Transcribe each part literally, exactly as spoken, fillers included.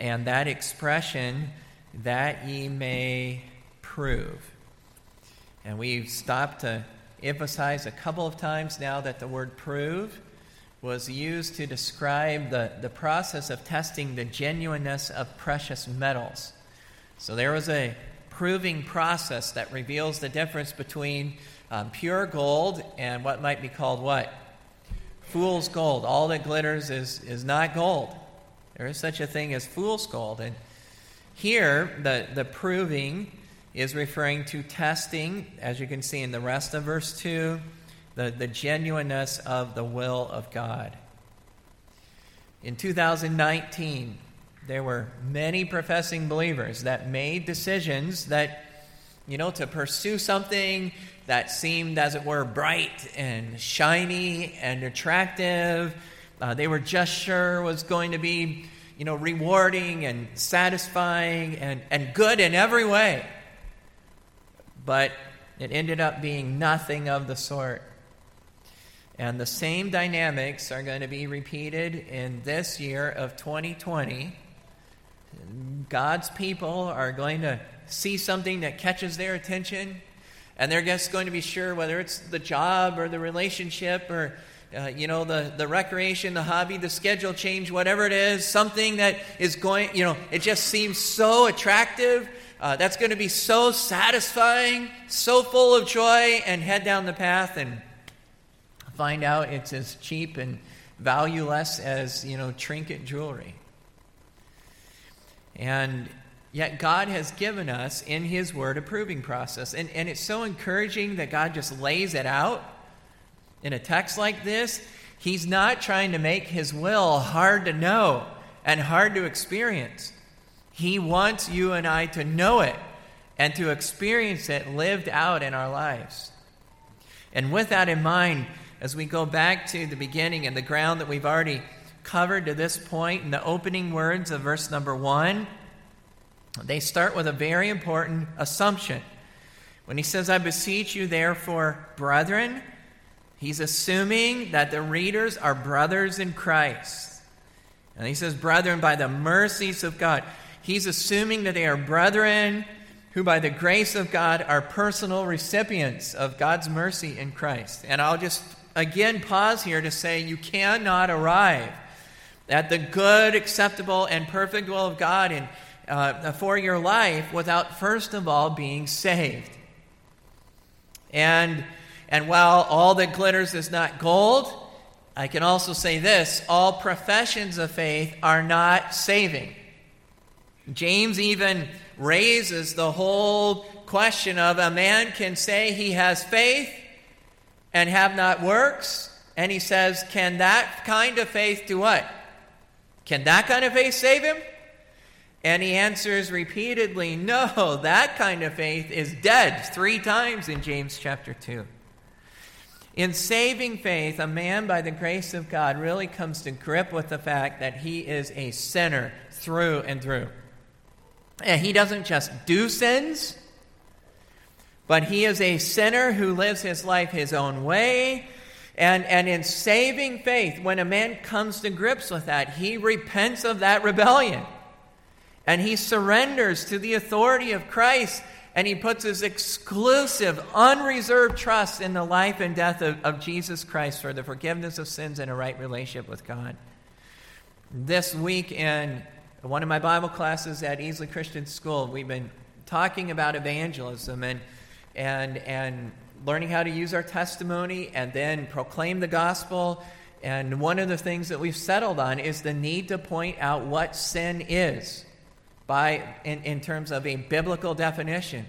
and that expression, that ye may prove. And we've stopped to emphasize a couple of times now that the word prove was used to describe the, the process of testing the genuineness of precious metals. So there was a proving process that reveals the difference between um, pure gold and what might be called what? Fool's gold. All that glitters is, is not gold. There is such a thing as fool's gold. And here, the, the proving is referring to testing, as you can see in the rest of verse two, the, the genuineness of the will of God. In two thousand nineteen, there were many professing believers that made decisions that, you know, to pursue something that seemed, as it were, bright and shiny and attractive. Uh, they were just sure was going to be, you know, rewarding and satisfying and, and good in every way. But it ended up being nothing of the sort. And the same dynamics are going to be repeated in this year of twenty twenty. God's people are going to see something that catches their attention, and they're just going to be sure whether it's the job or the relationship or uh, you know the, the recreation, the hobby, the schedule change, whatever it is, something that is going, you know, it just seems so attractive. Uh, that's going to be so satisfying, so full of joy, and head down the path and find out it's as cheap and valueless as, you know, trinket jewelry. And yet God has given us in His Word a proving process. And, and it's so encouraging that God just lays it out in a text like this. He's not trying to make His will hard to know and hard to experience. He wants you and I to know it and to experience it lived out in our lives. And with that in mind, as we go back to the beginning and the ground that we've already covered to this point in the opening words of verse number one, they start with a very important assumption. When he says, "I beseech you, therefore, brethren," he's assuming that the readers are brothers in Christ. And he says, "Brethren, by the mercies of God." He's assuming that they are brethren who by the grace of God are personal recipients of God's mercy in Christ. And I'll just again pause here to say you cannot arrive at the good, acceptable, and perfect will of God in, uh, for your life without first of all being saved. And, and while all that glitters is not gold, I can also say this, all professions of faith are not saving. James even raises the whole question of a man can say he has faith and have not works. And he says, can that kind of faith do what? Can that kind of faith save him? And he answers repeatedly, no, that kind of faith is dead, three times in James chapter two. In saving faith, a man by the grace of God really comes to grip with the fact that he is a sinner through and through. And he doesn't just do sins, but he is a sinner who lives his life his own way. And, and in saving faith, when a man comes to grips with that, he repents of that rebellion. And he surrenders to the authority of Christ. And he puts his exclusive, unreserved trust in the life and death of, of Jesus Christ for the forgiveness of sins and a right relationship with God. This week in one of my Bible classes at Easley Christian School, we've been talking about evangelism and and and learning how to use our testimony and then proclaim the gospel. And one of the things that we've settled on is the need to point out what sin is by in, in terms of a biblical definition.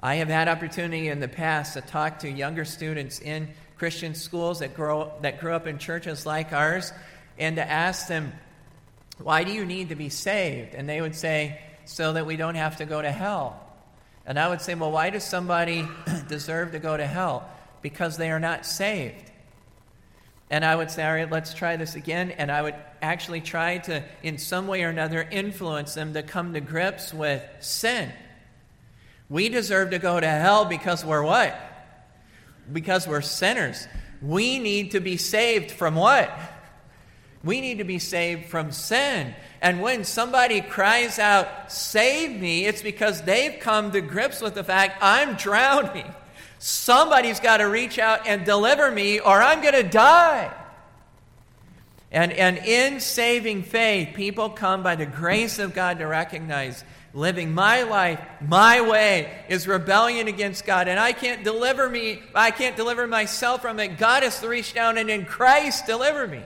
I have had opportunity in the past to talk to younger students in Christian schools that grow that grew up in churches like ours, and to ask them, why do you need to be saved? And they would say, so that we don't have to go to hell. And I would say, well, why does somebody deserve to go to hell? Because they are not saved. And I would say, all right, let's try this again. And I would actually try to, in some way or another, influence them to come to grips with sin. We deserve to go to hell because we're what? Because we're sinners. We need to be saved from what? We need to be saved from sin. And when somebody cries out, save me, it's because they've come to grips with the fact, I'm drowning. Somebody's got to reach out and deliver me, or I'm going to die. And, and in saving faith, people come by the grace of God to recognize living my life, my way, is rebellion against God. And I can't deliver me, I can't deliver myself from it. God has to reach down and in Christ deliver me.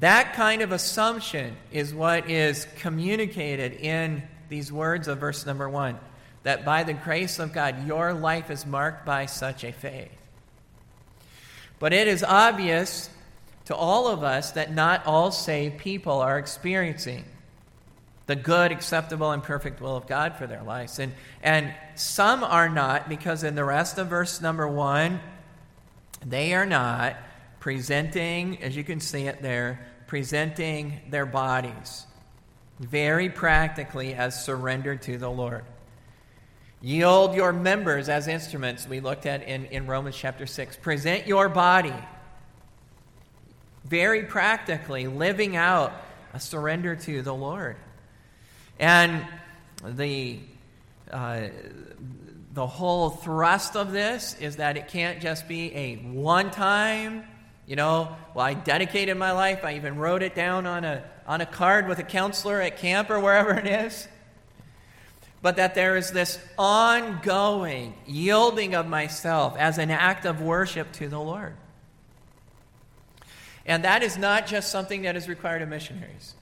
That kind of assumption is what is communicated in these words of verse number one, that by the grace of God, your life is marked by such a faith. But it is obvious to all of us that not all saved people are experiencing the good, acceptable, and perfect will of God for their lives. And, and some are not, because in the rest of verse number one, they are not presenting, as you can see it there, presenting their bodies very practically as surrender to the Lord. Yield your members as instruments, we looked at in, in Romans chapter six. Present your body very practically, living out a surrender to the Lord. And the uh, the whole thrust of this is that it can't just be a one-time, you know, well, I dedicated my life, I even wrote it down on a on a card with a counselor at camp or wherever it is. But that there is this ongoing yielding of myself as an act of worship to the Lord. And that is not just something that is required of missionaries,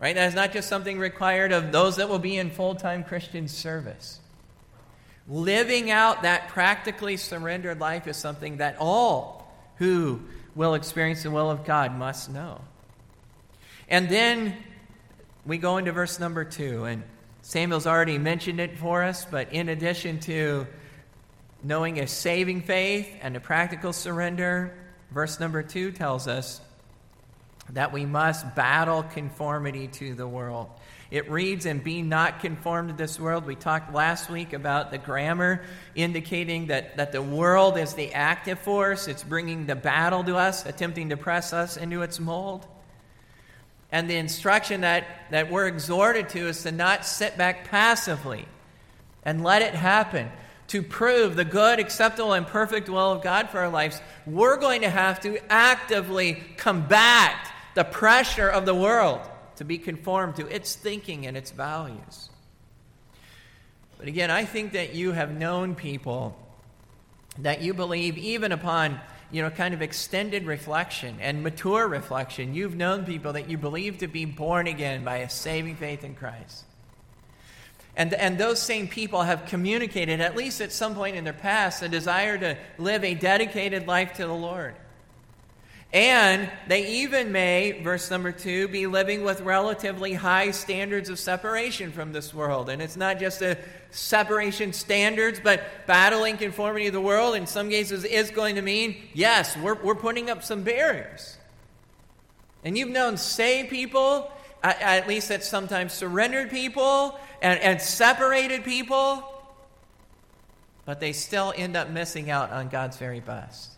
right? That is not just something required of those that will be in full-time Christian service. Living out that practically surrendered life is something that all who will experience the will of God must know. And then we go into verse number two, and Samuel's already mentioned it for us, but in addition to knowing a saving faith and a practical surrender, verse number two tells us that we must battle conformity to the world. It reads, and be not conformed to this world. We talked last week about the grammar indicating that, that the world is the active force. It's bringing the battle to us, attempting to press us into its mold. And the instruction that, that we're exhorted to is to not sit back passively and let it happen. To prove the good, acceptable, and perfect will of God for our lives, we're going to have to actively combat the pressure of the world to be conformed to its thinking and its values. But again, I think that you have known people that you believe, even upon, you know, kind of extended reflection and mature reflection, you've known people that you believe to be born again by a saving faith in Christ. And, and those same people have communicated, at least at some point in their past, a desire to live a dedicated life to the Lord. And they even may, verse number two, be living with relatively high standards of separation from this world. And it's not just a separation standards, but battling conformity to the world in some cases is going to mean, yes, we're, we're putting up some barriers. And you've known saved people, at, at least at sometimes surrendered people, and, and separated people, but they still end up missing out on God's very best.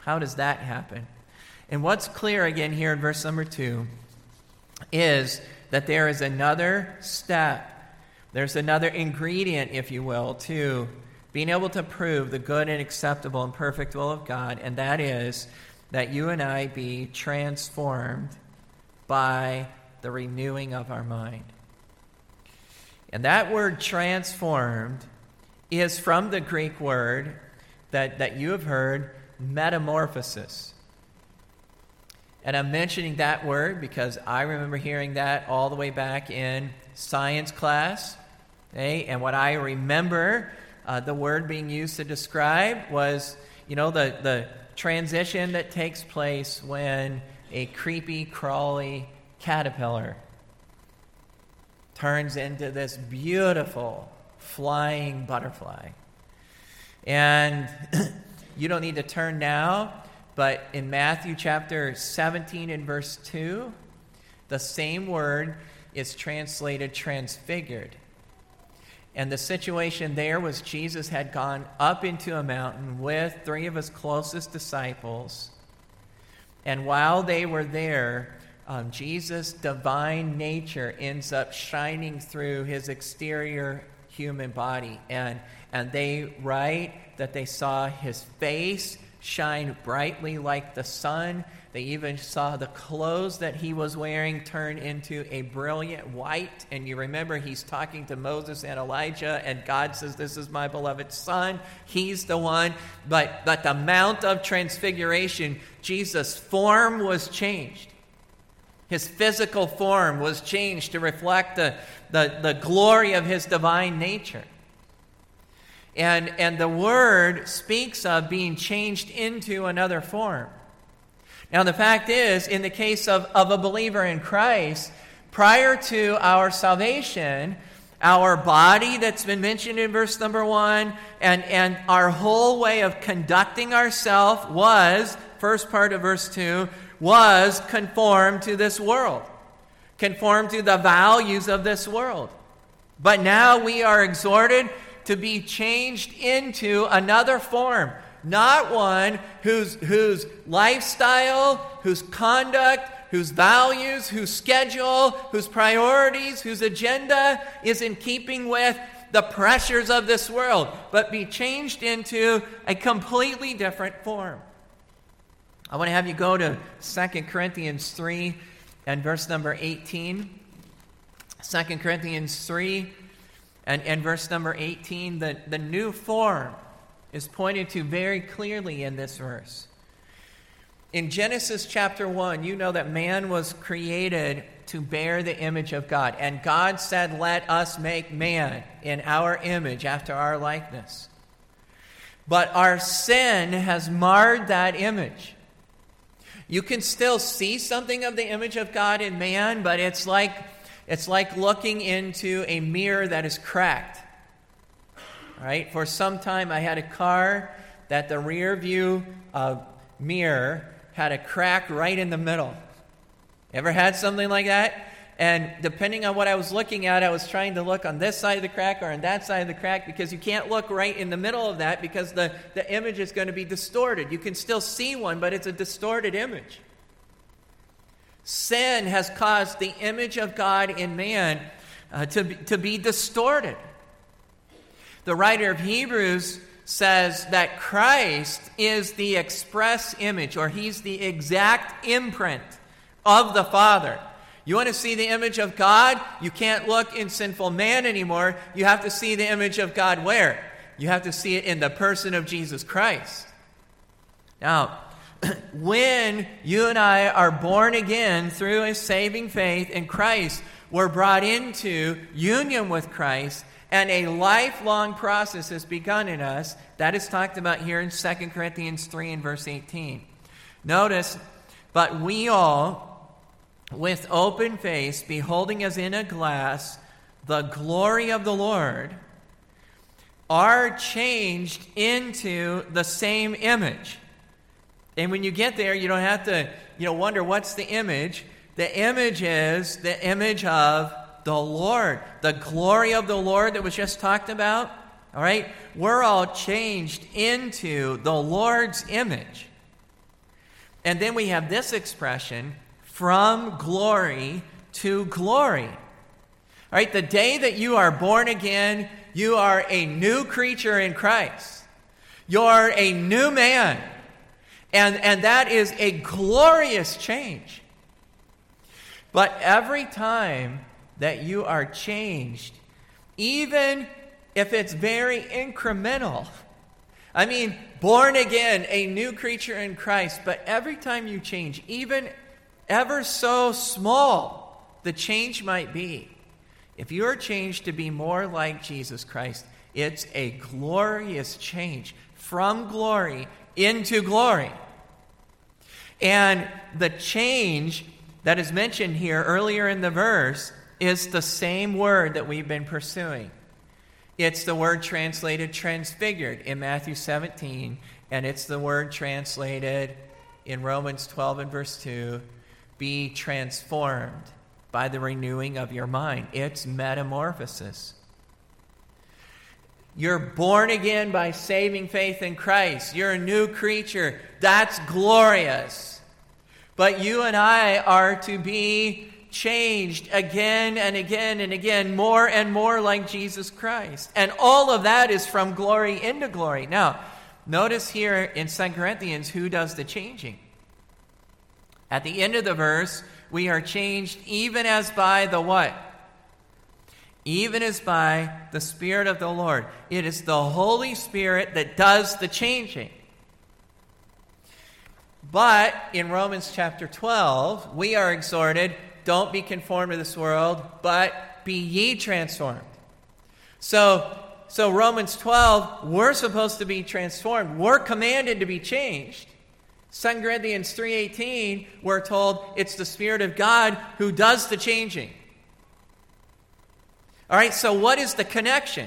How does that happen? And what's clear again here in verse number two is that there is another step. There's another ingredient, if you will, to being able to prove the good and acceptable and perfect will of God, and that is that you and I be transformed by the renewing of our mind. And that word transformed is from the Greek word that, that you have heard, metamorphosis. And I'm mentioning that word because I remember hearing that all the way back in science class. Okay? And what I remember uh, the word being used to describe was, you know, the, the transition that takes place when a creepy, crawly caterpillar turns into this beautiful flying butterfly. And you don't need to turn now, but in Matthew chapter seventeen and verse two, the same word is translated transfigured. And the situation there was Jesus had gone up into a mountain with three of his closest disciples, And while they were there, um, Jesus' divine nature ends up shining through his exterior human body. And, and they write that they saw his face shine brightly like the sun. They even saw the clothes that he was wearing turn into a brilliant white. And you remember he's talking to Moses and Elijah, and God says, this is my beloved son. He's the one. But, but the Mount of Transfiguration, Jesus' form was changed. His physical form was changed to reflect the, the, the glory of his divine nature. And, and the word speaks of being changed into another form. Now, the fact is, in the case of, of a believer in Christ, prior to our salvation, our body that's been mentioned in verse number one, and, and our whole way of conducting ourselves was, first part of verse two, was conformed to this world, conformed to the values of this world. But now we are exhorted to be changed into another form, not one whose whose lifestyle, whose conduct, whose values, whose schedule, whose priorities, whose agenda is in keeping with the pressures of this world, but be changed into a completely different form. I want to have you go to Second Corinthians three and verse number eighteen. Second Corinthians three And, and verse number eighteen, the, the new form is pointed to very clearly in this verse. In Genesis chapter one, you know that man was created to bear the image of God. And God said, let us make man in our image, after our likeness. But our sin has marred that image. You can still see something of the image of God in man, but it's like... It's like looking into a mirror that is cracked. All right? For some time, I had a car that the rear view uh, mirror had a crack right in the middle. Ever had something like that? And depending on what I was looking at, I was trying to look on this side of the crack or on that side of the crack, because you can't look right in the middle of that because the, the image is going to be distorted. You can still see one, but it's a distorted image. Sin has caused the image of God in man uh, to, be, to be distorted. The writer of Hebrews says that Christ is the express image, or he's the exact imprint of the Father. You want to see the image of God? You can't look in sinful man anymore. You have to see the image of God where? You have to see it in the person of Jesus Christ. Now, when you and I are born again through a saving faith in Christ, we're brought into union with Christ, and a lifelong process has begun in us. That is talked about here in Second Corinthians three and verse eighteen. Notice, but we all, with open face, beholding as in a glass the glory of the Lord, are changed into the same image. And when you get there, you don't have to, you know, wonder what's the image. The image is the image of the Lord, the glory of the Lord that was just talked about. All right? We're all changed into the Lord's image. And then we have this expression, from glory to glory. All right? The day that you are born again, you are a new creature in Christ. You're a new man. And, and that is a glorious change. But every time that you are changed, even if it's very incremental, I mean, born again, a new creature in Christ, but every time you change, even ever so small, the change might be. If you are changed to be more like Jesus Christ, it's a glorious change from glory into glory. And the change that is mentioned here earlier in the verse is the same word that we've been pursuing. It's the word translated transfigured in Matthew seventeen, and it's the word translated in Romans twelve and verse two, be transformed by the renewing of your mind. It's metamorphosis. You're born again by saving faith in Christ. You're a new creature. That's glorious. But you and I are to be changed again and again and again, more and more like Jesus Christ. And all of that is from glory into glory. Now, notice here in Second Corinthians who does the changing. At the end of the verse, we are changed even as by the what? Even as by the Spirit of the Lord. It is the Holy Spirit that does the changing. But in Romans chapter twelve, we are exhorted, don't be conformed to this world, but be ye transformed. So, so Romans twelve, we're supposed to be transformed. We're commanded to be changed. Second Corinthians three eighteen, we're told it's the Spirit of God who does the changing. All right, so what is the connection?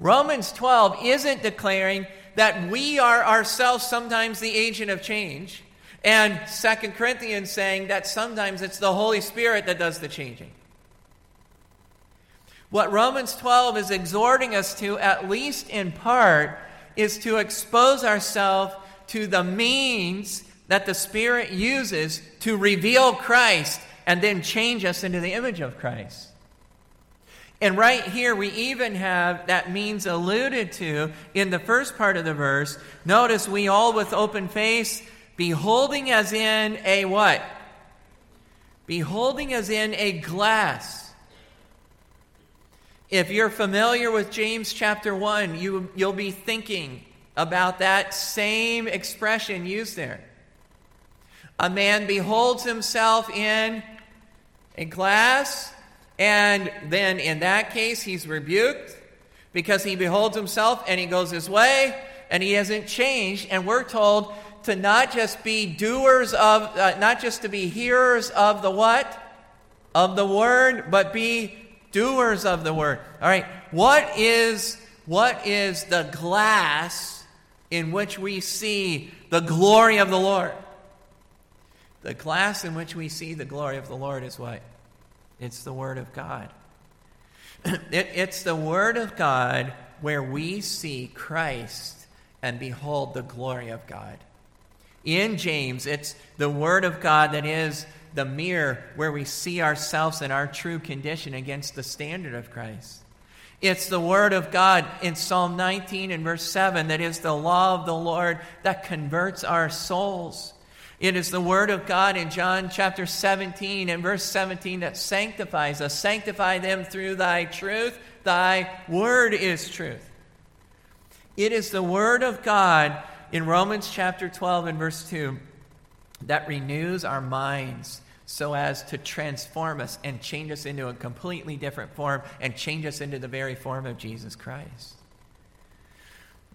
Romans twelve isn't declaring that we are ourselves sometimes the agent of change, and Second Corinthians saying that sometimes it's the Holy Spirit that does the changing. What Romans twelve is exhorting us to, at least in part, is to expose ourselves to the means that the Spirit uses to reveal Christ and then change us into the image of Christ. And right here, we even have that means alluded to in the first part of the verse. Notice, we all with open face, beholding as in a what? Beholding as in a glass. If you're familiar with James chapter one, you, you'll be thinking about that same expression used there. A man beholds himself in a glass. And then in that case, he's rebuked because he beholds himself and he goes his way and he hasn't changed. And we're told to not just be doers of, uh, not just to be hearers of the what? Of the word, but be doers of the word. All right, what is, what is the glass in which we see the glory of the Lord? The glass in which we see the glory of the Lord is what? It's the Word of God. It, it's the Word of God where we see Christ and behold the glory of God. In James, it's the Word of God that is the mirror where we see ourselves in our true condition against the standard of Christ. It's the Word of God in Psalm nineteen and verse seven that is the law of the Lord that converts our souls. It is the Word of God in John chapter seventeen and verse seventeen that sanctifies us. Sanctify them through thy truth. Thy word is truth. It is the Word of God in Romans chapter twelve and verse two that renews our minds so as to transform us and change us into a completely different form and change us into the very form of Jesus Christ.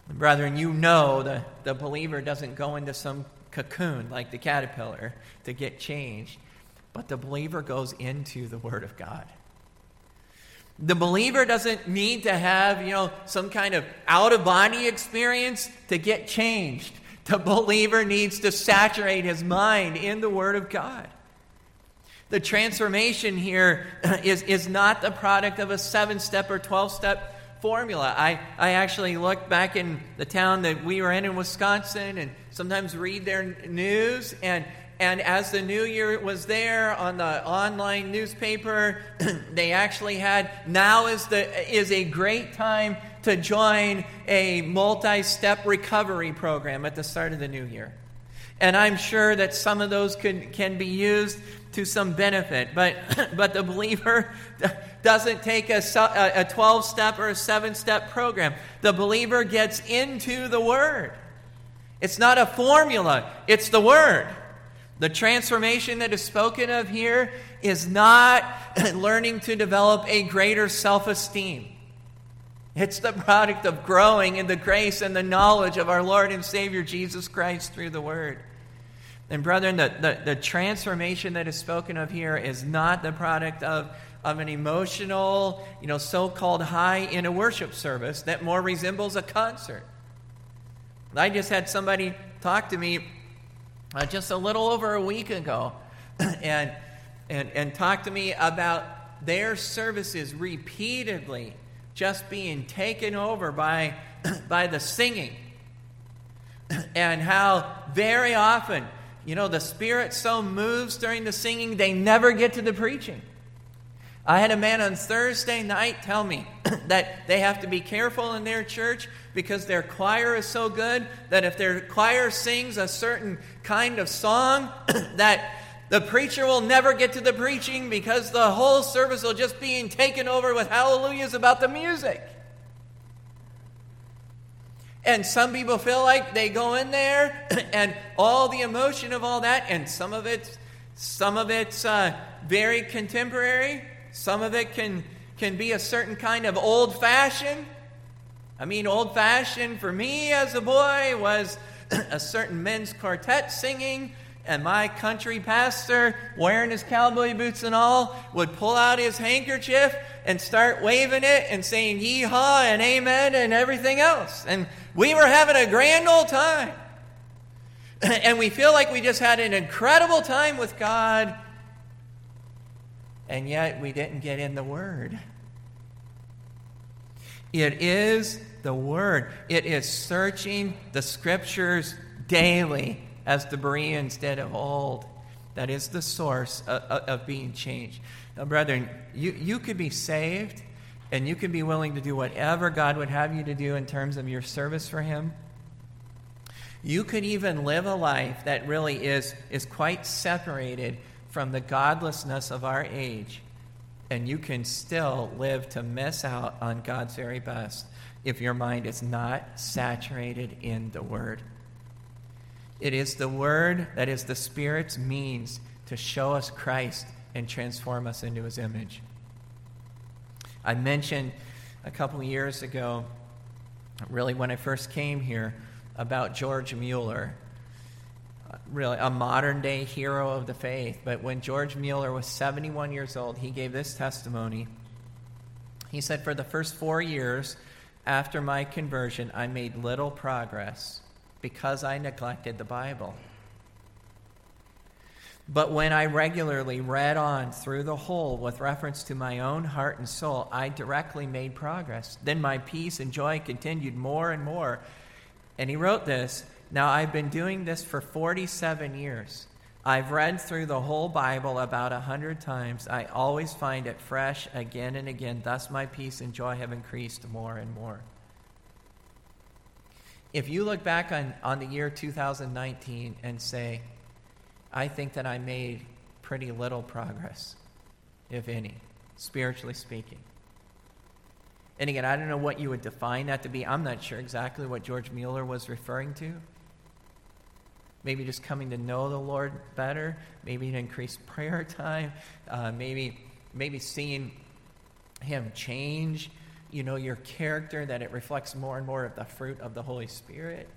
Brethren, you know the, the believer doesn't go into some cocoon like the caterpillar to get changed, but the believer goes into the Word of God. The believer doesn't need to have, you know, some kind of out-of-body experience to get changed. The believer needs to saturate his mind in the Word of God. The transformation here is, is not the product of a seven-step or twelve-step formula. I, I actually looked back in the town that we were in in Wisconsin and sometimes read their news, and and as the new year was there on the online newspaper, they actually had, now is the is a great time to join a multi-step recovery program at the start of the new year. And I'm sure that some of those could, can be used to some benefit. But but the believer doesn't take a, a twelve-step or a seven-step program. The believer gets into the Word. It's not a formula. It's the Word. The transformation that is spoken of here is not learning to develop a greater self-esteem. It's the product of growing in the grace and the knowledge of our Lord and Savior Jesus Christ through the Word. And brethren, the, the, the transformation that is spoken of here is not the product of, of an emotional, you know, so-called high in a worship service that more resembles a concert. I just had somebody talk to me uh, just a little over a week ago and, and, and talk to me about their services repeatedly just being taken over by, by the singing, and how very often, You know, the Spirit so moves during the singing, they never get to the preaching. I had a man on Thursday night tell me that they have to be careful in their church because their choir is so good that if their choir sings a certain kind of song, that the preacher will never get to the preaching because the whole service will just be taken over with hallelujahs about the music. And some people feel like they go in there and all the emotion of all that, and some of it's, some of it's uh, very contemporary. Some of it can, can be a certain kind of old-fashioned. I mean, old-fashioned for me as a boy was a certain men's quartet singing, and my country pastor, wearing his cowboy boots and all, would pull out his handkerchief and start waving it and saying yeehaw and amen and everything else. And we were having a grand old time. And we feel like we just had an incredible time with God, and yet we didn't get in the Word. It is the Word. It is searching the Scriptures daily, as the Bereans did of old. That is the source of, of being changed. Now, brethren, you, you could be saved, and you could be willing to do whatever God would have you to do in terms of your service for Him. You could even live a life that really is, is quite separated from the godlessness of our age, and you can still live to miss out on God's very best if your mind is not saturated in the Word. It is the Word that is the Spirit's means to show us Christ and transform us into His image. I mentioned a couple of years ago, really when I first came here, about George Mueller, really a modern-day hero of the faith. But when George Mueller was seventy-one years old, he gave this testimony. He said, "For the first four years after my conversion, I made little progress because I neglected the Bible. But when I regularly read on through the whole with reference to my own heart and soul, I directly made progress. Then my peace and joy continued more and more." And he wrote this, "Now, I've been doing this for forty-seven years. I've read through the whole Bible about one hundred times. I always find it fresh again and again. Thus, my peace and joy have increased more and more." If you look back on, on the year two thousand nineteen and say, "I think that I made pretty little progress, if any, spiritually speaking." And again, I don't know what you would define that to be. I'm not sure exactly what George Mueller was referring to. Maybe just coming to know the Lord better. Maybe an increased prayer time. Uh, maybe, maybe seeing Him change, you know, your character, that it reflects more and more of the fruit of the Holy Spirit.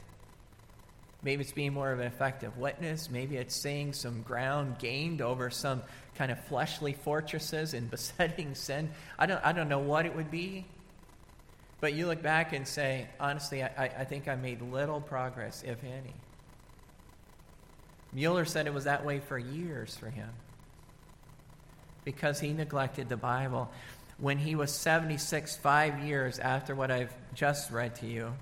Maybe it's being more of an effective witness. Maybe it's seeing some ground gained over some kind of fleshly fortresses and besetting sin. I don't, I don't know what it would be. But you look back and say, honestly, I, I think I made little progress, if any. Mueller said it was that way for years for him because he neglected the Bible. When he was seventy-six, five years after what I've just read to you,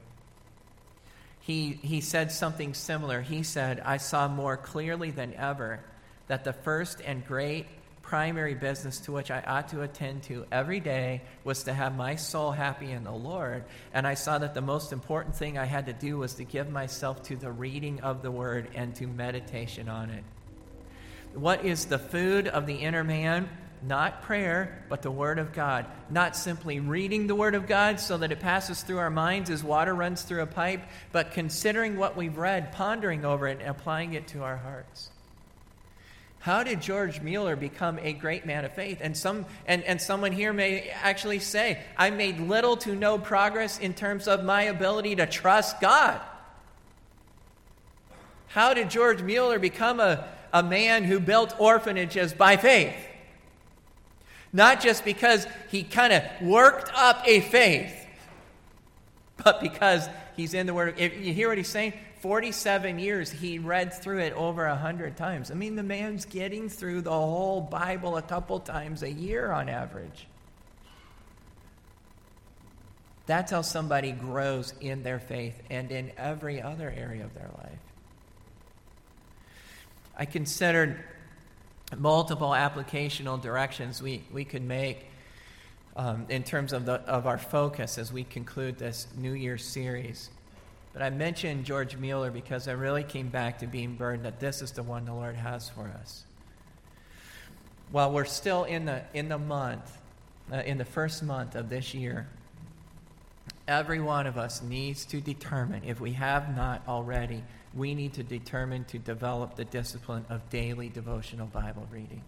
he, he said something similar. He said, "I saw more clearly than ever that the first and great primary business to which I ought to attend to every day was to have my soul happy in the Lord. And I saw that the most important thing I had to do was to give myself to the reading of the Word and to meditation on it." What is the food of the inner man? Not prayer, but the Word of God. Not simply reading the Word of God so that it passes through our minds as water runs through a pipe, but considering what we've read, pondering over it, and applying it to our hearts. How did George Mueller become a great man of faith? And some and, and someone here may actually say, "I made little to no progress in terms of my ability to trust God." How did George Mueller become a, a man who built orphanages by faith? Not just because he kind of worked up a faith, but because he's in the Word. If you hear what he's saying? forty-seven years, he read through it over one hundred times. I mean, the man's getting through the whole Bible a couple times a year on average. That's how somebody grows in their faith and in every other area of their life. I considered multiple applicational directions we, we could make um, in terms of, the, of our focus as we conclude this New Year's series. But I mentioned George Mueller because I really came back to being burdened that this is the one the Lord has for us. While we're still in the in the month, uh, in the first month of this year, every one of us needs to determine, if we have not already, we need to determine to develop the discipline of daily devotional Bible reading.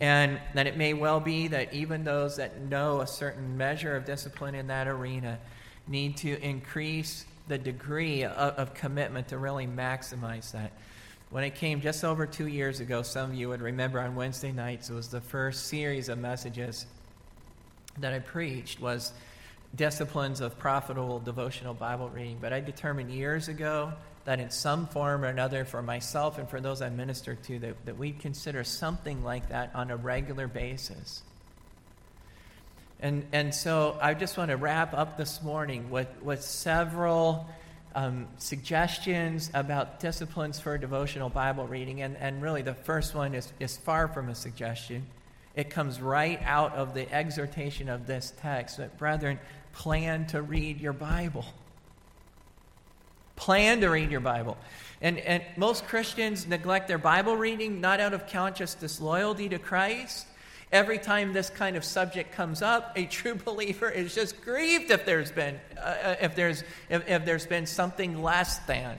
And that it may well be that even those that know a certain measure of discipline in that arena need to increase the degree of, of commitment to really maximize that. When it came just over two years ago, some of you would remember on Wednesday nights, it was the first series of messages that I preached was disciplines of profitable devotional Bible reading. But I determined years ago that in some form or another for myself and for those I minister to, that, that we'd consider something like that on a regular basis. And and so I just want to wrap up this morning with, with several um, suggestions about disciplines for devotional Bible reading. And, and really the first one is, is far from a suggestion. It comes right out of the exhortation of this text. But brethren, plan to read your Bible. Plan to read your Bible. And, and most Christians neglect their Bible reading, not out of conscious disloyalty to Christ. Every time this kind of subject comes up, a true believer is just grieved if there's been uh, if there's if, if there's been something less than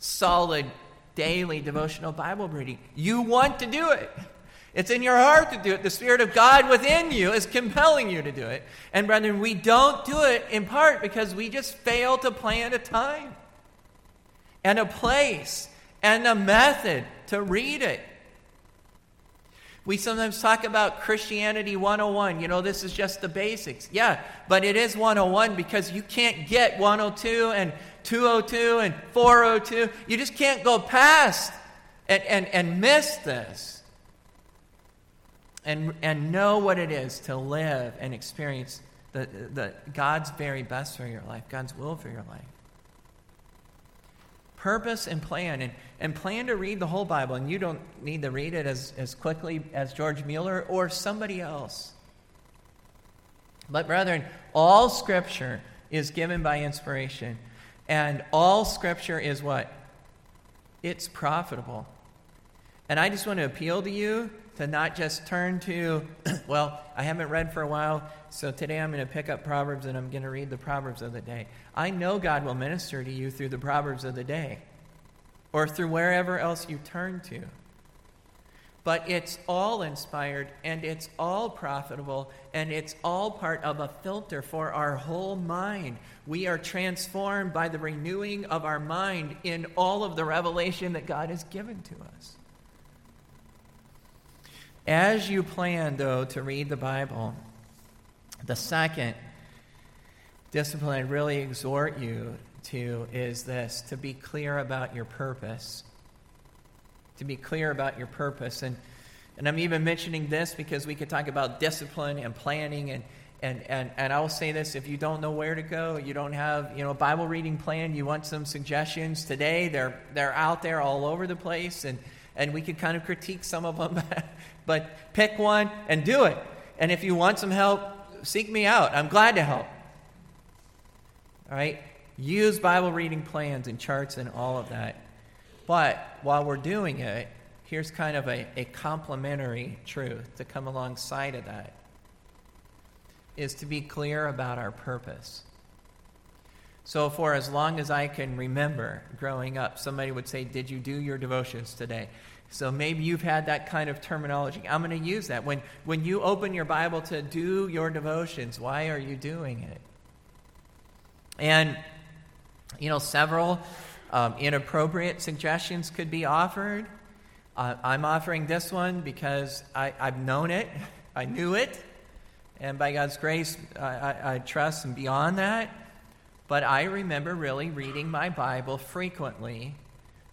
solid daily devotional Bible reading. You want to do it. It's in your heart to do it. The Spirit of God within you is compelling you to do it. And brethren, we don't do it in part because we just fail to plan a time and a place and a method to read it. We sometimes talk about Christianity one oh one. You know, this is just the basics. Yeah, but it is one oh one because you can't get one oh two and two oh two and four oh two. You just can't go past and, and, and miss this and, and know what it is to live and experience the, the God's very best for your life, God's will for your life. Purpose and plan, and, and plan to read the whole Bible. And you don't need to read it as, as quickly as George Mueller or somebody else. But brethren, all Scripture is given by inspiration. And all Scripture is what? It's profitable. And I just want to appeal to you to not just turn to, well, I haven't read for a while, so today I'm going to pick up Proverbs and I'm going to read the Proverbs of the day. I know God will minister to you through the Proverbs of the day or through wherever else you turn to. But it's all inspired and it's all profitable and it's all part of a filter for our whole mind. We are transformed by the renewing of our mind in all of the revelation that God has given to us. As you plan, though, to read the Bible, the second discipline I really exhort you to is this, to be clear about your purpose. To be clear about your purpose. And, and I'm even mentioning this because we could talk about discipline and planning. And, and, and, and I'll say this, if you don't know where to go, you don't have, you know, a Bible reading plan, you want some suggestions today, they're, they're out there all over the place. And And we could kind of critique some of them, but pick one and do it. And if you want some help, seek me out. I'm glad to help. All right? Use Bible reading plans and charts and all of that. But while we're doing it, here's kind of a, a complementary truth to come alongside of that, is to be clear about our purpose. So for as long as I can remember growing up, somebody would say, did you do your devotions today? So maybe you've had that kind of terminology. I'm going to use that. When when you open your Bible to do your devotions, why are you doing it? And, you know, several um, inappropriate suggestions could be offered. Uh, I'm offering this one because I, I've known it. I knew it. And by God's grace, I, I, I trust and beyond that. But I remember really reading my Bible frequently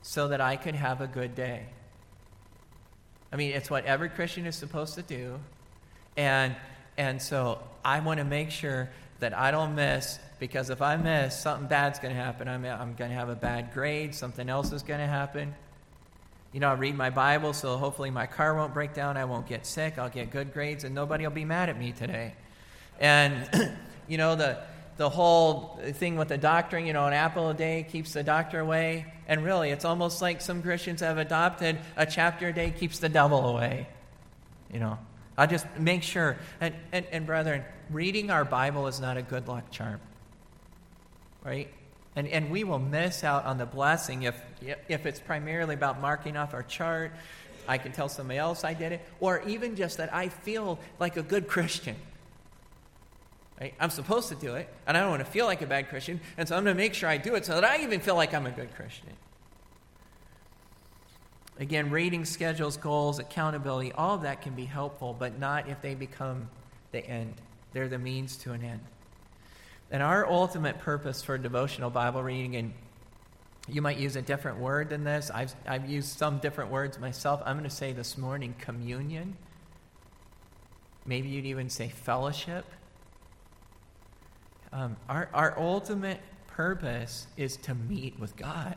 so that I could have a good day. I mean, it's what every Christian is supposed to do. And and so I want to make sure that I don't miss, because if I miss, something bad's going to happen. I'm, I'm going to have a bad grade. Something else is going to happen. You know, I read my Bible, so hopefully my car won't break down. I won't get sick. I'll get good grades, and nobody will be mad at me today. And, you know, the the whole thing with the doctor, you know, an apple a day keeps the doctor away. And really, it's almost like some Christians have adopted a chapter a day keeps the devil away. You know, I'll just make sure. And, and, and brethren, reading our Bible is not a good luck charm, right? And and we will miss out on the blessing if if it's primarily about marking off our chart. I can tell somebody else I did it, or even just that I feel like a good Christian. Right? I'm supposed to do it, and I don't want to feel like a bad Christian, and so I'm going to make sure I do it so that I even feel like I'm a good Christian. Again, reading, schedules, goals, accountability, all of that can be helpful, but not if they become the end. They're the means to an end. And our ultimate purpose for devotional Bible reading, and you might use a different word than this. I've, I've used some different words myself. I'm going to say this morning, communion. Maybe you'd even say fellowship. Um, our, our ultimate purpose is to meet with God.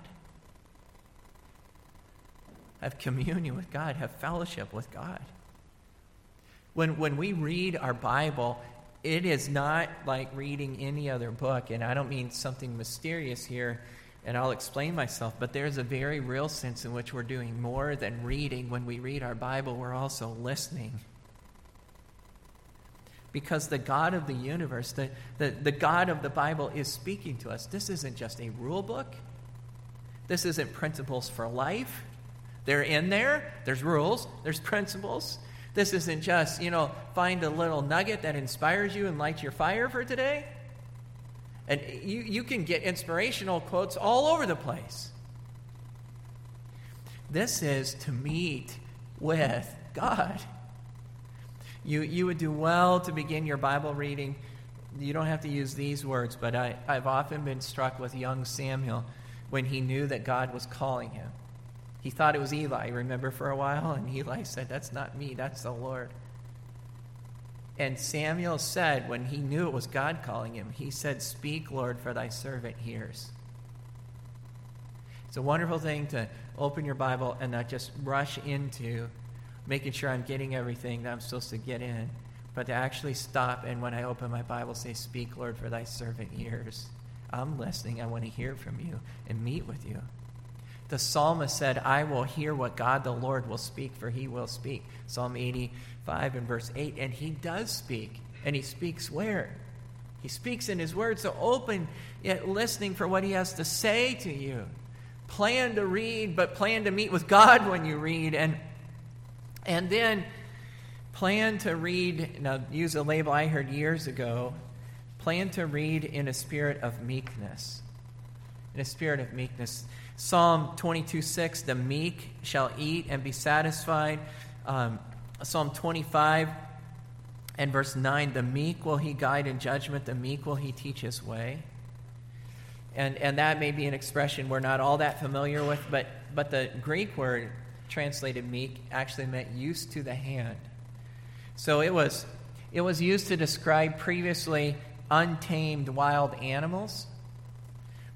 Have communion with God. Have fellowship with God. When when we read our Bible, it is not like reading any other book. And I don't mean something mysterious here, and I'll explain myself. But there's a very real sense in which we're doing more than reading. When we read our Bible, we're also listening. Because the God of the universe, the, the, the God of the Bible is speaking to us. This isn't just a rule book. This isn't principles for life. They're in there. There's rules. There's principles. This isn't just, you know, find a little nugget that inspires you and lights your fire for today. And you, you can get inspirational quotes all over the place. This is to meet with God. You you would do well to begin your Bible reading. You don't have to use these words, but I, I've often been struck with young Samuel when he knew that God was calling him. He thought it was Eli, remember, for a while? And Eli said, that's not me, that's the Lord. And Samuel said, when he knew it was God calling him, he said, speak, Lord, for thy servant hears. It's a wonderful thing to open your Bible and not just rush into making sure I'm getting everything that I'm supposed to get in, but to actually stop and when I open my Bible say, speak, Lord, for thy servant hears. I'm listening. I want to hear from you and meet with you. The psalmist said, I will hear what God the Lord will speak, for he will speak. Psalm eighty-five and verse eight. And he does speak. And he speaks where? He speaks in his word. So open yet listening for what he has to say to you. Plan to read, but plan to meet with God when you read. And and then plan to read, now use a label I heard years ago, plan to read in a spirit of meekness. In a spirit of meekness. Psalm twenty-two six, the meek shall eat and be satisfied. Um, Psalm twenty-five and verse nine, the meek will he guide in judgment, the meek will he teach his way. And and that may be an expression we're not all that familiar with, but but the Greek word translated meek actually meant used to the hand. So it was it was used to describe previously untamed wild animals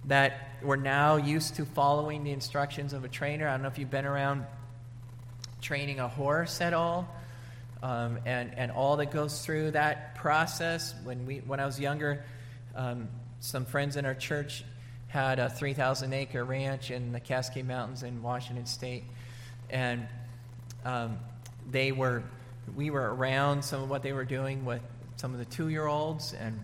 that we're now used to following the instructions of a trainer. I don't know if you've been around training a horse at all, um, and, and all that goes through that process. When we when I was younger, um, some friends in our church had a three thousand acre ranch in the Cascade Mountains in Washington State, and um, they were we were around some of what they were doing with some of the two-year-olds, and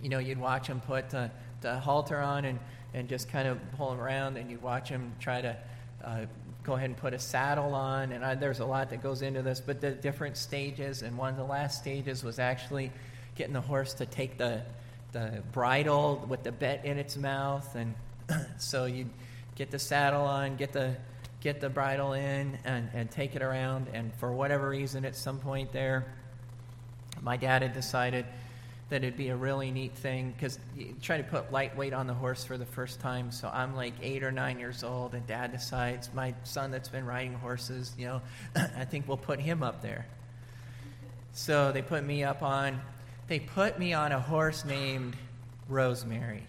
you know you'd watch them put the, the halter on and and just kind of pull them around, and you watch them try to uh, go ahead and put a saddle on. And I, there's a lot that goes into this, but the different stages, and one of the last stages was actually getting the horse to take the the bridle with the bit in its mouth. And so you get the saddle on, get the get the bridle in, and, and take it around. And for whatever reason, at some point there, my dad had decided that it'd be a really neat thing, because you try to put lightweight on the horse for the first time. So I'm like eight or nine years old, and Dad decides, my son that's been riding horses, you know, I think we'll put him up there. So they put me up on they put me on a horse named Rosemary.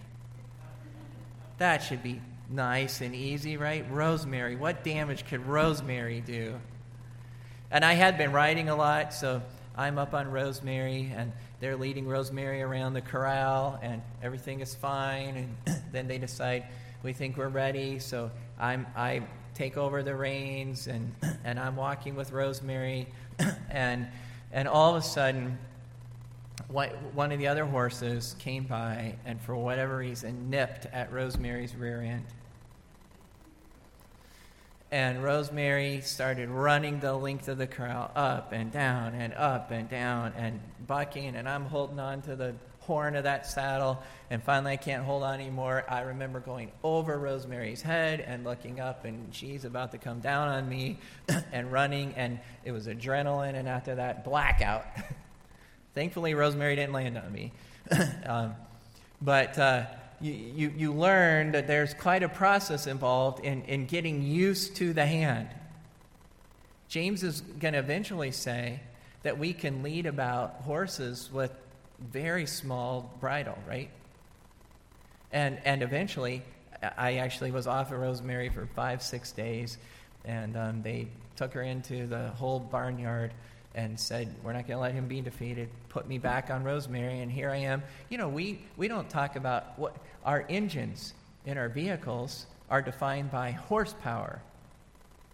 That should be nice and easy, right? Rosemary. What damage could Rosemary do? And I had been riding a lot, so I'm up on Rosemary, and they're leading Rosemary around the corral, and everything is fine. And then they decide, we think we're ready, so I'm, I take over the reins, and, and I'm walking with Rosemary, and and all of a sudden, one of the other horses came by and for whatever reason nipped at Rosemary's rear end. And Rosemary started running the length of the corral, up and down and up and down and bucking, and I'm holding on to the horn of that saddle, and finally I can't hold on anymore. I remember going over Rosemary's head and looking up, and she's about to come down on me, and running, and it was adrenaline, and after that, blackout. Thankfully, Rosemary didn't land on me. um, but uh, you, you you learn that there's quite a process involved in, in getting used to the hand. James is going to eventually say that we can lead about horses with very small bridle, right? And and eventually, I actually was off of Rosemary for five, six days, and um, they took her into the whole barnyard and said, we're not going to let him be defeated. Put me back on Rosemary, and here I am. You know, we, we don't talk about what our engines in our vehicles are defined by horsepower,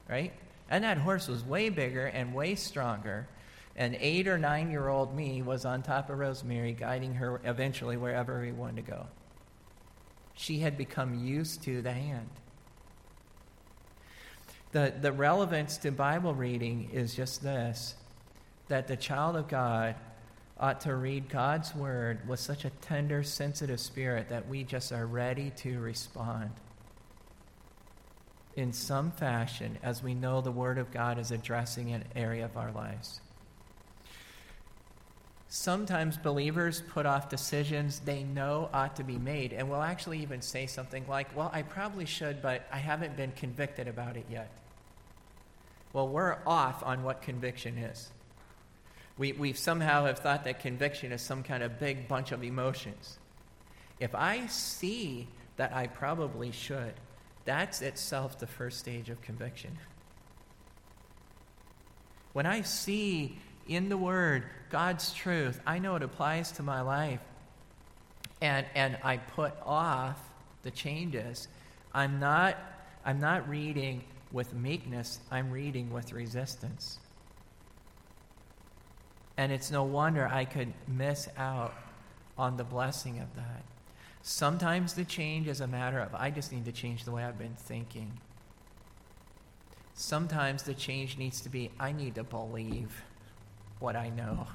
right? And that horse was way bigger and way stronger, and eight or nine-year-old me was on top of Rosemary, guiding her eventually wherever we wanted to go. She had become used to the hand. The, the relevance to Bible reading is just this, that the child of God ought to read God's word with such a tender, sensitive spirit that we just are ready to respond in some fashion as we know the word of God is addressing an area of our lives. Sometimes believers put off decisions they know ought to be made and will actually even say something like, well, I probably should, but I haven't been convicted about it yet. Well, we're off on what conviction is. We we somehow have thought that conviction is some kind of big bunch of emotions. If I see that I probably should, that's itself the first stage of conviction. When I see in the Word God's truth, I know it applies to my life, and and I put off the changes. I'm not I'm not reading with meekness. I'm reading with resistance. And it's no wonder I could miss out on the blessing of that. Sometimes the change is a matter of, I just need to change the way I've been thinking. Sometimes the change needs to be, I need to believe what I know.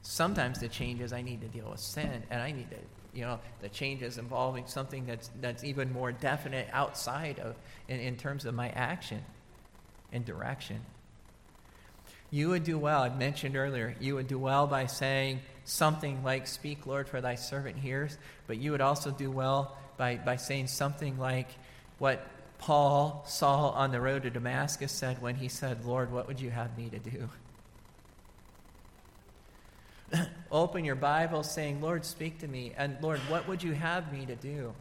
Sometimes the change is, I need to deal with sin, and I need to, you know, the change is involving something that's that's even more definite outside of, in, in terms of my action and direction. You would do well, I mentioned earlier, you would do well by saying something like, speak, Lord, for thy servant hears. But you would also do well by, by saying something like what Paul, Saul on the road to Damascus said when he said, Lord, what would you have me to do? Open your Bible saying, Lord, speak to me. And Lord, what would you have me to do?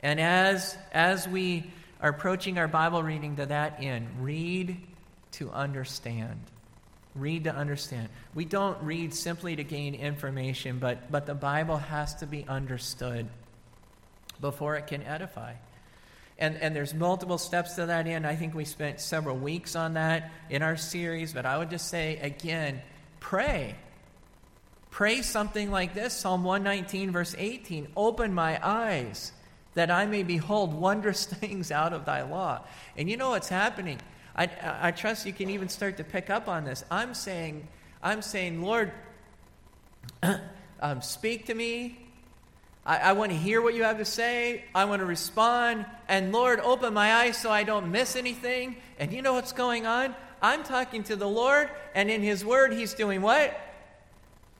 And as as we are approaching our Bible reading to that end, read to understand. Read to understand. We don't read simply to gain information, but, but the Bible has to be understood before it can edify. And, and there's multiple steps to that end. I think we spent several weeks on that in our series, but I would just say, again, pray. Pray something like this, Psalm one nineteen, verse eighteen, open my eyes that I may behold wondrous things out of thy law. And you know what's happening. I, I trust you can even start to pick up on this. I'm saying, I'm saying, Lord, um, speak to me. I, I want to hear what you have to say. I want to respond. And Lord, open my eyes so I don't miss anything. And you know what's going on? I'm talking to the Lord, and in His Word, He's doing what?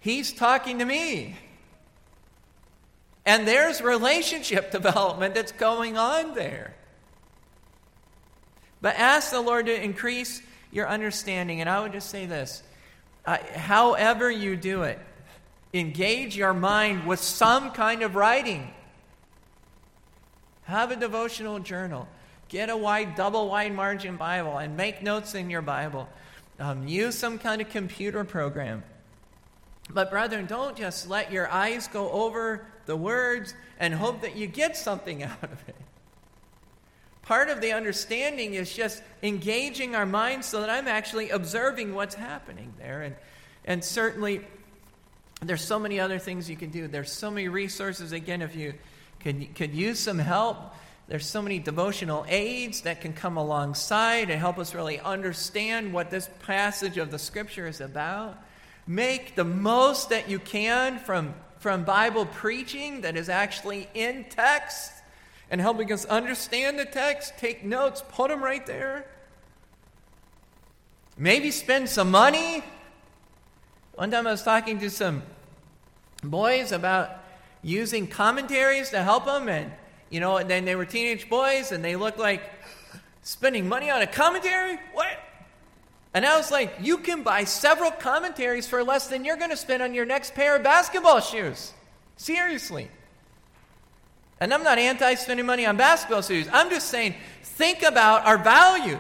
He's talking to me. And there's relationship development that's going on there. But ask the Lord to increase your understanding. And I would just say this. uh, however you do it, engage your mind with some kind of writing. Have a devotional journal. Get a wide, double wide margin Bible and make notes in your Bible. Um, use some kind of computer program. But brethren, don't just let your eyes go over the words and hope that you get something out of it. Part of the understanding is just engaging our minds so that I'm actually observing what's happening there. And, and certainly, there's so many other things you can do. There's so many resources. Again, if you could, could use some help, there's so many devotional aids that can come alongside and help us really understand what this passage of the Scripture is about. Make the most that you can from, from Bible preaching that is actually in text and helping us understand the text. Take notes, put them right there. Maybe spend some money. One time I was talking to some boys about using commentaries to help them, and you know, and then they were teenage boys, and they looked like, spending money on a commentary? What? And I was like, you can buy several commentaries for less than you're going to spend on your next pair of basketball shoes. Seriously. And I'm not anti-spending money on basketball shoes. I'm just saying, think about our value.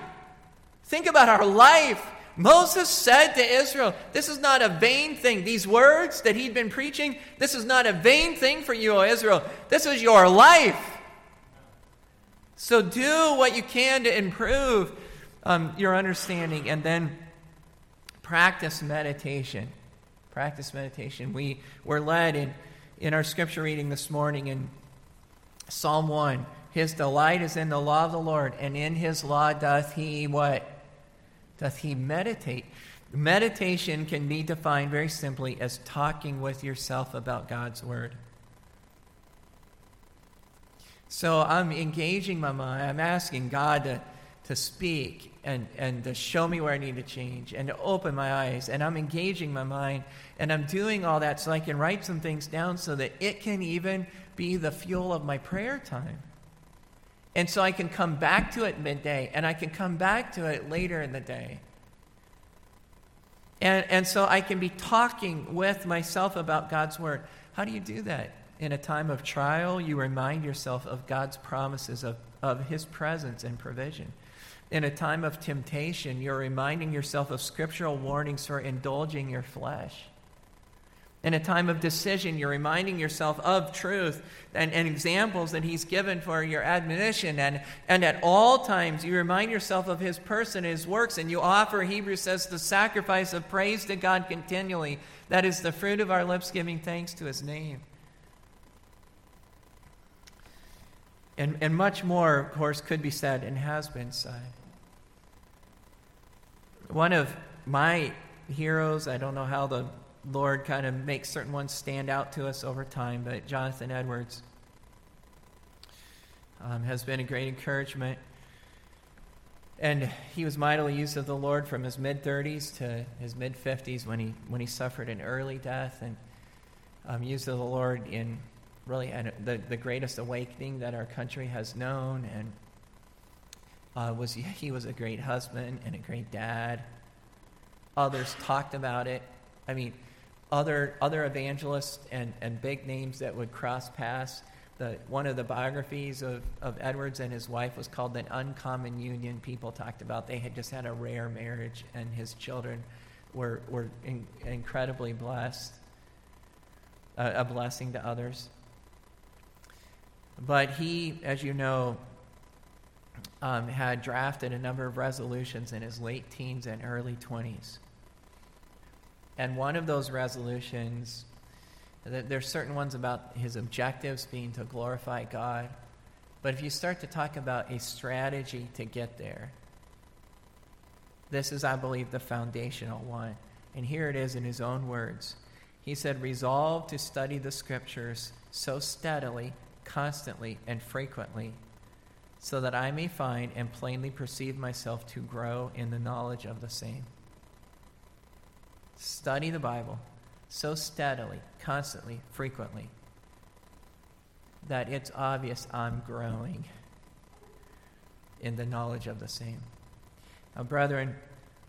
Think about our life. Moses said to Israel, this is not a vain thing. These words that he'd been preaching, this is not a vain thing for you, O Israel. This is your life. So do what you can to improve Um, your understanding, and then practice meditation. Practice meditation. We were led in, in our scripture reading this morning in Psalm one. His delight is in the law of the Lord, and in his law doth he what? Doth he meditate? Meditation can be defined very simply as talking with yourself about God's word. So I'm engaging my mind. I'm asking God to to speak and, and to show me where I need to change and to open my eyes. And I'm engaging my mind, and I'm doing all that so I can write some things down so that it can even be the fuel of my prayer time. And so I can come back to it midday, and I can come back to it later in the day. And, and so I can be talking with myself about God's word. How do you do that? In a time of trial, you remind yourself of God's promises, of, of his presence and provision. In a time of temptation, you're reminding yourself of scriptural warnings for indulging your flesh. In a time of decision, you're reminding yourself of truth and, and examples that he's given for your admonition. And, and at all times, you remind yourself of his person, his works, and you offer, Hebrews says, the sacrifice of praise to God continually. That is the fruit of our lips, giving thanks to his name. And, and much more, of course, could be said and has been said. One of my heroes, I don't know how the Lord kind of makes certain ones stand out to us over time, but Jonathan Edwards um, has been a great encouragement. And he was mightily used of the Lord from his mid-thirties to his mid-fifties when he when he suffered an early death, and um, used of the Lord in really the, the greatest awakening that our country has known, and uh, was he was a great husband and a great dad. Others talked about it. I mean, other other evangelists and, and big names that would cross paths. The, one of the biographies of, of Edwards and his wife was called An Uncommon Union. People talked about they had just had a rare marriage, and his children were, were in, incredibly blessed, uh, a blessing to others. But he, as you know, um, had drafted a number of resolutions in his late teens and early twenties. And one of those resolutions, there's certain ones about his objectives being to glorify God. But if you start to talk about a strategy to get there, this is, I believe, the foundational one. And here it is in his own words. He said, resolve to study the scriptures so steadily, constantly, and frequently, so that I may find and plainly perceive myself to grow in the knowledge of the same. Study the Bible so steadily, constantly, frequently, that it's obvious I'm growing in the knowledge of the same. Now, brethren,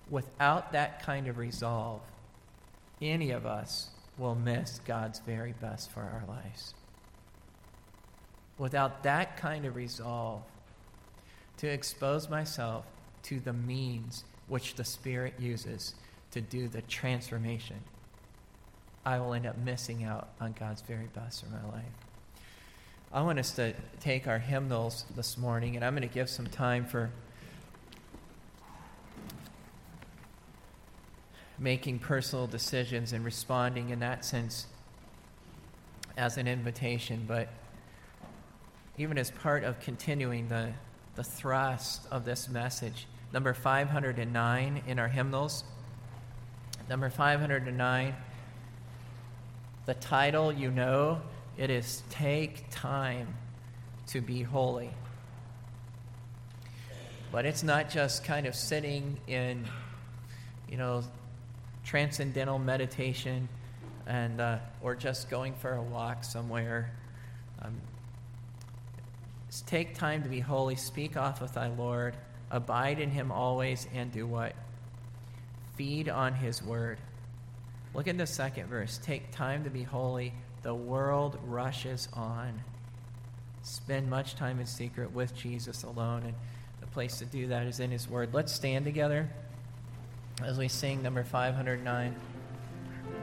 without that kind of resolve, any of us will miss God's very best for our lives. Without that kind of resolve to expose myself to the means which the Spirit uses to do the transformation, I will end up missing out on God's very best for my life. I want us to take our hymnals this morning, and I'm going to give some time for making personal decisions and responding in that sense as an invitation, but even as part of continuing the, the thrust of this message. Number five hundred nine in our hymnals. Number five hundred nine, the title, you know, it is Take Time to Be Holy. But it's not just kind of sitting in, you know, transcendental meditation and uh, or just going for a walk somewhere. Um, Take time to be holy. Speak off with thy Lord. Abide in him always, and do what? Feed on his word. Look at the second verse. Take time to be holy. The world rushes on. Spend much time in secret with Jesus alone, and the place to do that is in his word. Let's stand together as we sing number five hundred nine.